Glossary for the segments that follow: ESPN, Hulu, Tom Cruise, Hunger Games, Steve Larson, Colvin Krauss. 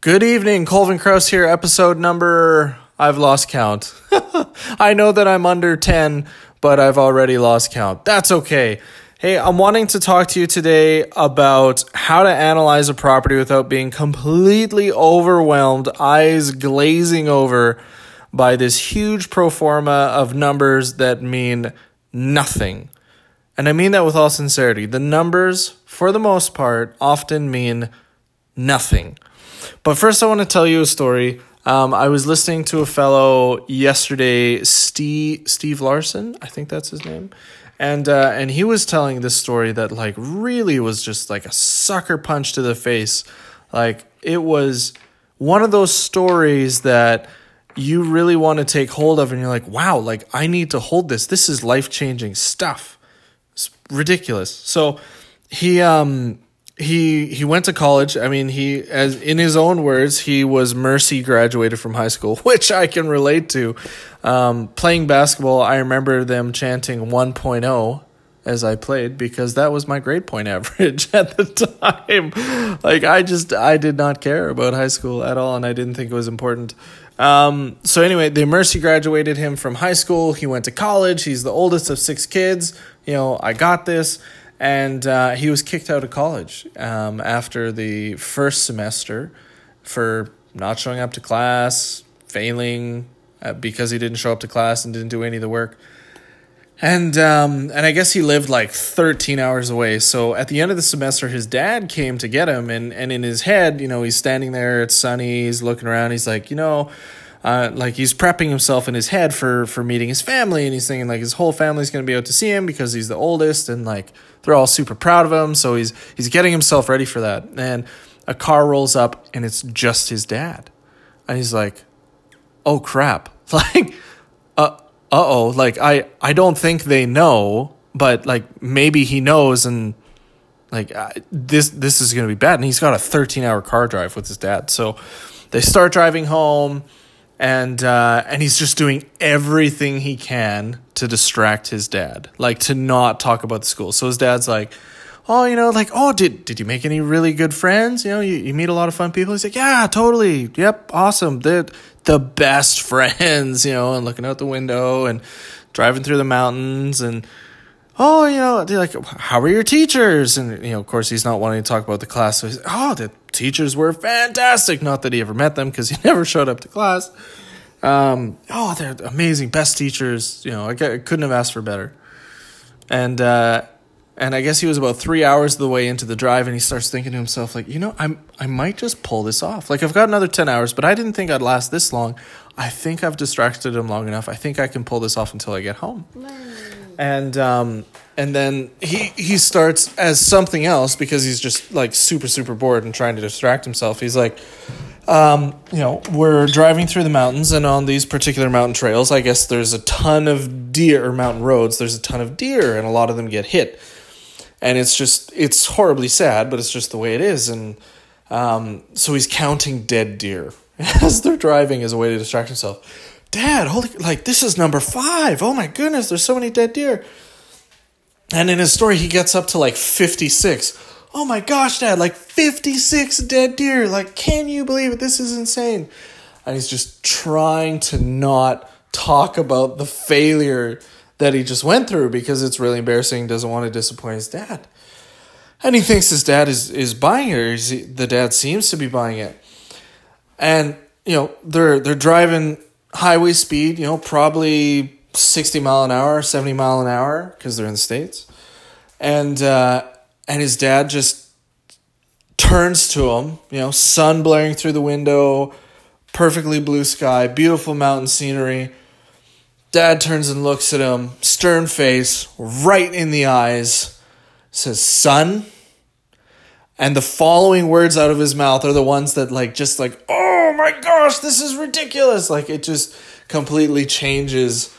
Good evening, Colvin Krauss here, episode number... I've lost count. I know that I'm under 10, but I've already lost count. That's okay. Hey, I'm wanting to talk to you today about how to analyze a property without being completely overwhelmed, eyes glazing over by this huge pro forma of numbers that mean nothing. And I mean that with all sincerity. The numbers, for the most part, often mean nothing. But first, I want to tell you a story. I was listening to a fellow yesterday, Steve Larson, I think that's his name. And he was telling this story that like really was just like a sucker punch to the face. Like it was one of those stories that you really want to take hold of and you're like, wow, like I need to hold this. This is life-changing stuff. It's ridiculous. So He went to college. I mean, he, as in his own words, he was mercy graduated from high school, which I can relate to. Playing basketball, I remember them chanting 1.0 as I played because that was my grade point average at the time. Like I did not care about high school at all, and I didn't think it was important. So anyway, they mercy graduated him from high school. He went to college. He's the oldest of six kids. You know, I got this. And he was kicked out of college after the first semester for not showing up to class, failing because he didn't show up to class and didn't do any of the work. And I guess he lived like 13 hours away. So at the end of the semester, his dad came to get him. And in his head, you know, he's standing there. It's sunny. He's looking around. He's like, you know, like he's prepping himself in his head for meeting his family, and he's thinking like his whole family's going to be out to see him because he's the oldest, and like they're all super proud of him. So he's getting himself ready for that. And a car rolls up, and it's just his dad, and he's like, "Oh crap!" Like, oh, like I don't think they know, but like maybe he knows, and like this is going to be bad. And he's got a 13-hour car drive with his dad, so they start driving home. And he's just doing everything he can to distract his dad, like to not talk about the school. So his dad's like, oh, you know, like, oh, did you make any really good friends? You know, you meet a lot of fun people. He's like, yeah, totally. Yep. Awesome. They're the best friends, you know, and looking out the window and driving through the mountains and, oh, you know, they're like, how are your teachers? And, you know, of course, he's not wanting to talk about the class. So he's like, oh, the teachers were fantastic. Not that he ever met them because he never showed up to class. Oh, they're amazing, best teachers. You know, I couldn't have asked for better. And I guess he was about 3 hours of the way into the drive, and he starts thinking to himself, like, you know, I might just pull this off. Like, I've got another 10 hours, but I didn't think I'd last this long. I think I've distracted him long enough. I think I can pull this off until I get home. And then he starts as something else because he's just like super bored and trying to distract himself. He's like, you know, we're driving through the mountains, and on these particular mountain trails, I guess there's a ton of deer, or mountain roads. There's a ton of deer, and a lot of them get hit. And it's horribly sad, but it's just the way it is. And so he's counting dead deer as they're driving as a way to distract himself. Dad, holy, like, this is number 5. Oh, my goodness, there's so many dead deer. And in his story, he gets up to, like, 56. Oh, my gosh, Dad, like, 56 dead deer. Like, can you believe it? This is insane. And he's just trying to not talk about the failure that he just went through because it's really embarrassing. Doesn't want to disappoint his dad. And he thinks his dad is buying it. The dad seems to be buying it. And, you know, they're driving highway speed, you know, probably 60 mile an hour, 70 mile an hour, because they're in the States. And his dad just turns to him, you know, sun blaring through the window, perfectly blue sky, beautiful mountain scenery. Dad turns and looks at him, stern face, right in the eyes, says, son. And the following words out of his mouth are the ones that like, just like, oh my gosh, this is ridiculous. Like it just completely changes.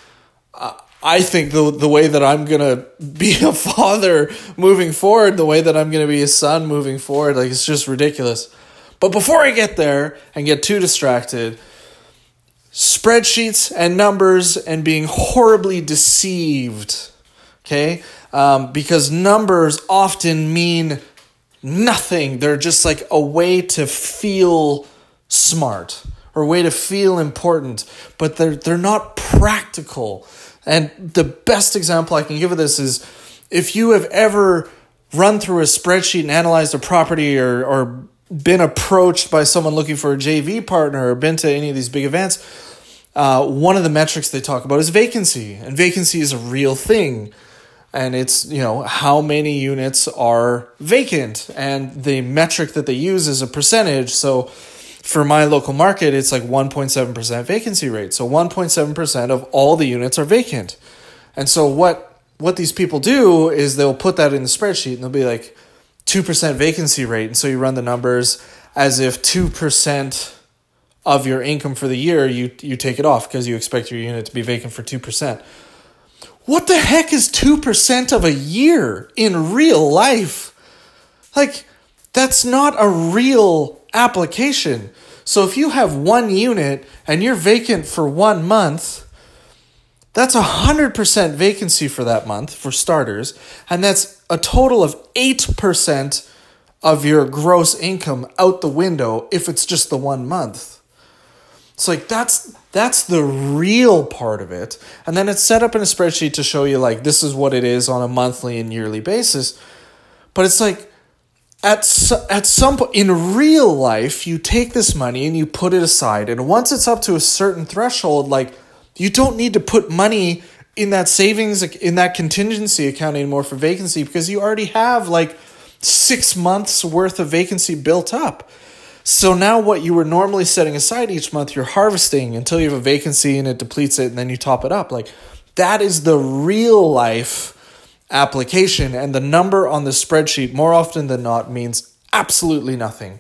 I think the way that I'm going to be a father moving forward, the way that I'm going to be a son moving forward, like it's just ridiculous. But before I get there and get too distracted, spreadsheets and numbers and being horribly deceived. Okay. Because numbers often mean nothing. They're just like a way to feel smart or a way to feel important, but they're not practical. And the best example I can give of this is if you have ever run through a spreadsheet and analyzed a property or been approached by someone looking for a JV partner or been to any of these big events, one of the metrics they talk about is vacancy. And vacancy is a real thing. And it's, you know, how many units are vacant. And the metric that they use is a percentage. So for my local market, it's like 1.7% vacancy rate. So 1.7% of all the units are vacant. And so what these people do is they'll put that in the spreadsheet and they'll be like 2% vacancy rate. And so you run the numbers as if 2% of your income for the year, you take it off because you expect your unit to be vacant for 2%. What the heck is 2% of a year in real life? Like, that's not a real application. So if you have one unit and you're vacant for 1 month, that's 100% vacancy for that month, for starters. And that's a total of 8% of your gross income out the window if it's just the 1 month. It's like, that's the real part of it. And then it's set up in a spreadsheet to show you, like, this is what it is on a monthly and yearly basis. But it's like, at some point in real life, you take this money and you put it aside. And once it's up to a certain threshold, like, you don't need to put money in that savings, in that contingency account anymore for vacancy, because you already have like 6 months worth of vacancy built up. So now what you were normally setting aside each month, you're harvesting until you have a vacancy and it depletes it, and then you top it up. Like, that is the real life application. And the number on the spreadsheet more often than not means absolutely nothing.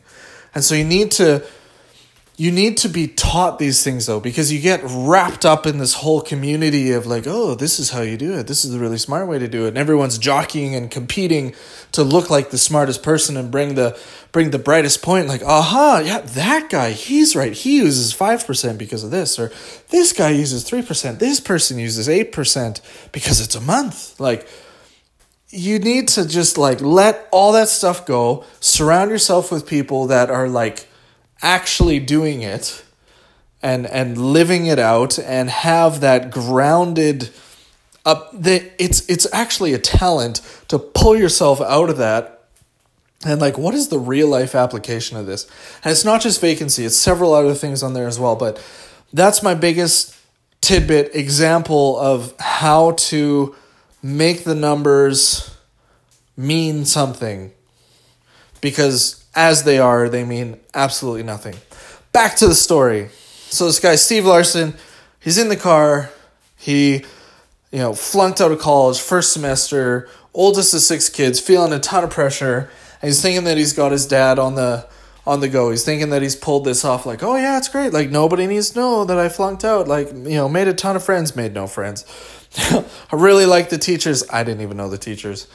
And so you need to be taught these things, though, because you get wrapped up in this whole community of like, oh, this is how you do it. This is the really smart way to do it. And everyone's jockeying and competing to look like the smartest person and bring the brightest point, like, aha, yeah, that guy, he's right. He uses 5% because of this, or this guy uses 3%. This person uses 8% because it's a month. Like, you need to just like let all that stuff go, surround yourself with people that are like actually doing it and living it out and have that grounded up. It's actually a talent to pull yourself out of that. And like, what is the real life application of this? And it's not just vacancy, it's several other things on there as well. But that's my biggest tidbit example of how to make the numbers mean something. Because as they are, they mean absolutely nothing. Back to the story. So this guy, Steve Larson, he's in the car. He, flunked out of college, first semester, oldest of 6 kids, feeling a ton of pressure. And he's thinking that he's got his dad on the go. He's thinking that he's pulled this off, like, oh yeah, it's great. Like, nobody needs to know that I flunked out. Like, made a ton of friends, made no friends. I really like the teachers. I didn't even know the teachers.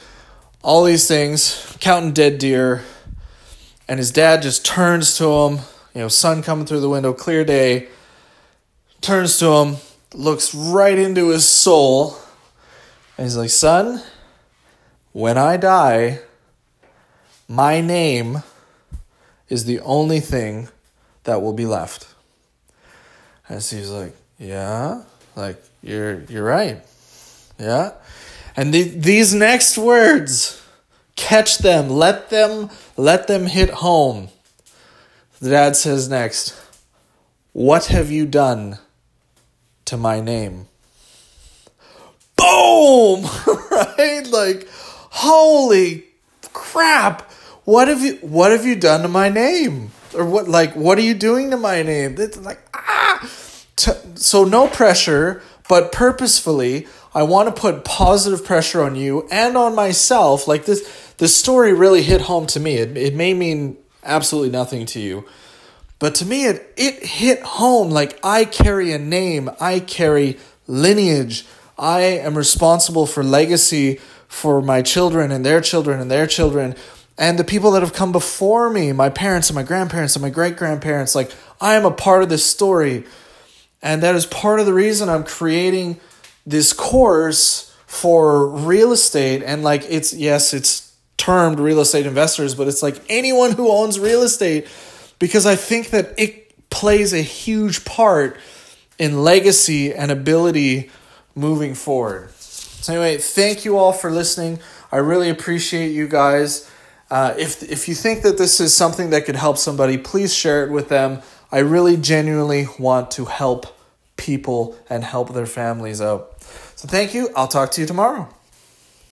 All these things, counting dead deer. And his dad just turns to him, sun coming through the window, clear day. Turns to him, looks right into his soul. And he's like, son, when I die, my name is the only thing that will be left. And Steve's like, yeah, like, you're right. Yeah. And these next words, catch them, let them hit home. The dad says next, what have you done to my name? Boom! Right? Like, holy crap. What have you done to my name? Or what are you doing to my name? It's like, ah! So no pressure, but purposefully, I want to put positive pressure on you and on myself. Like, this story really hit home to me. It may mean absolutely nothing to you, but to me, it hit home. Like, I carry a name. I carry lineage. I am responsible for legacy for my children and their children and their children. And the people that have come before me, my parents and my grandparents and my great-grandparents, like, I am a part of this story. And that is part of the reason I'm creating this course for real estate. And like, it's termed real estate investors, but it's like anyone who owns real estate, because I think that it plays a huge part in legacy and ability moving forward. So anyway, thank you all for listening. I really appreciate you guys. If you think that this is something that could help somebody, please share it with them. I really genuinely want to help people and help their families out. So thank you. I'll talk to you tomorrow.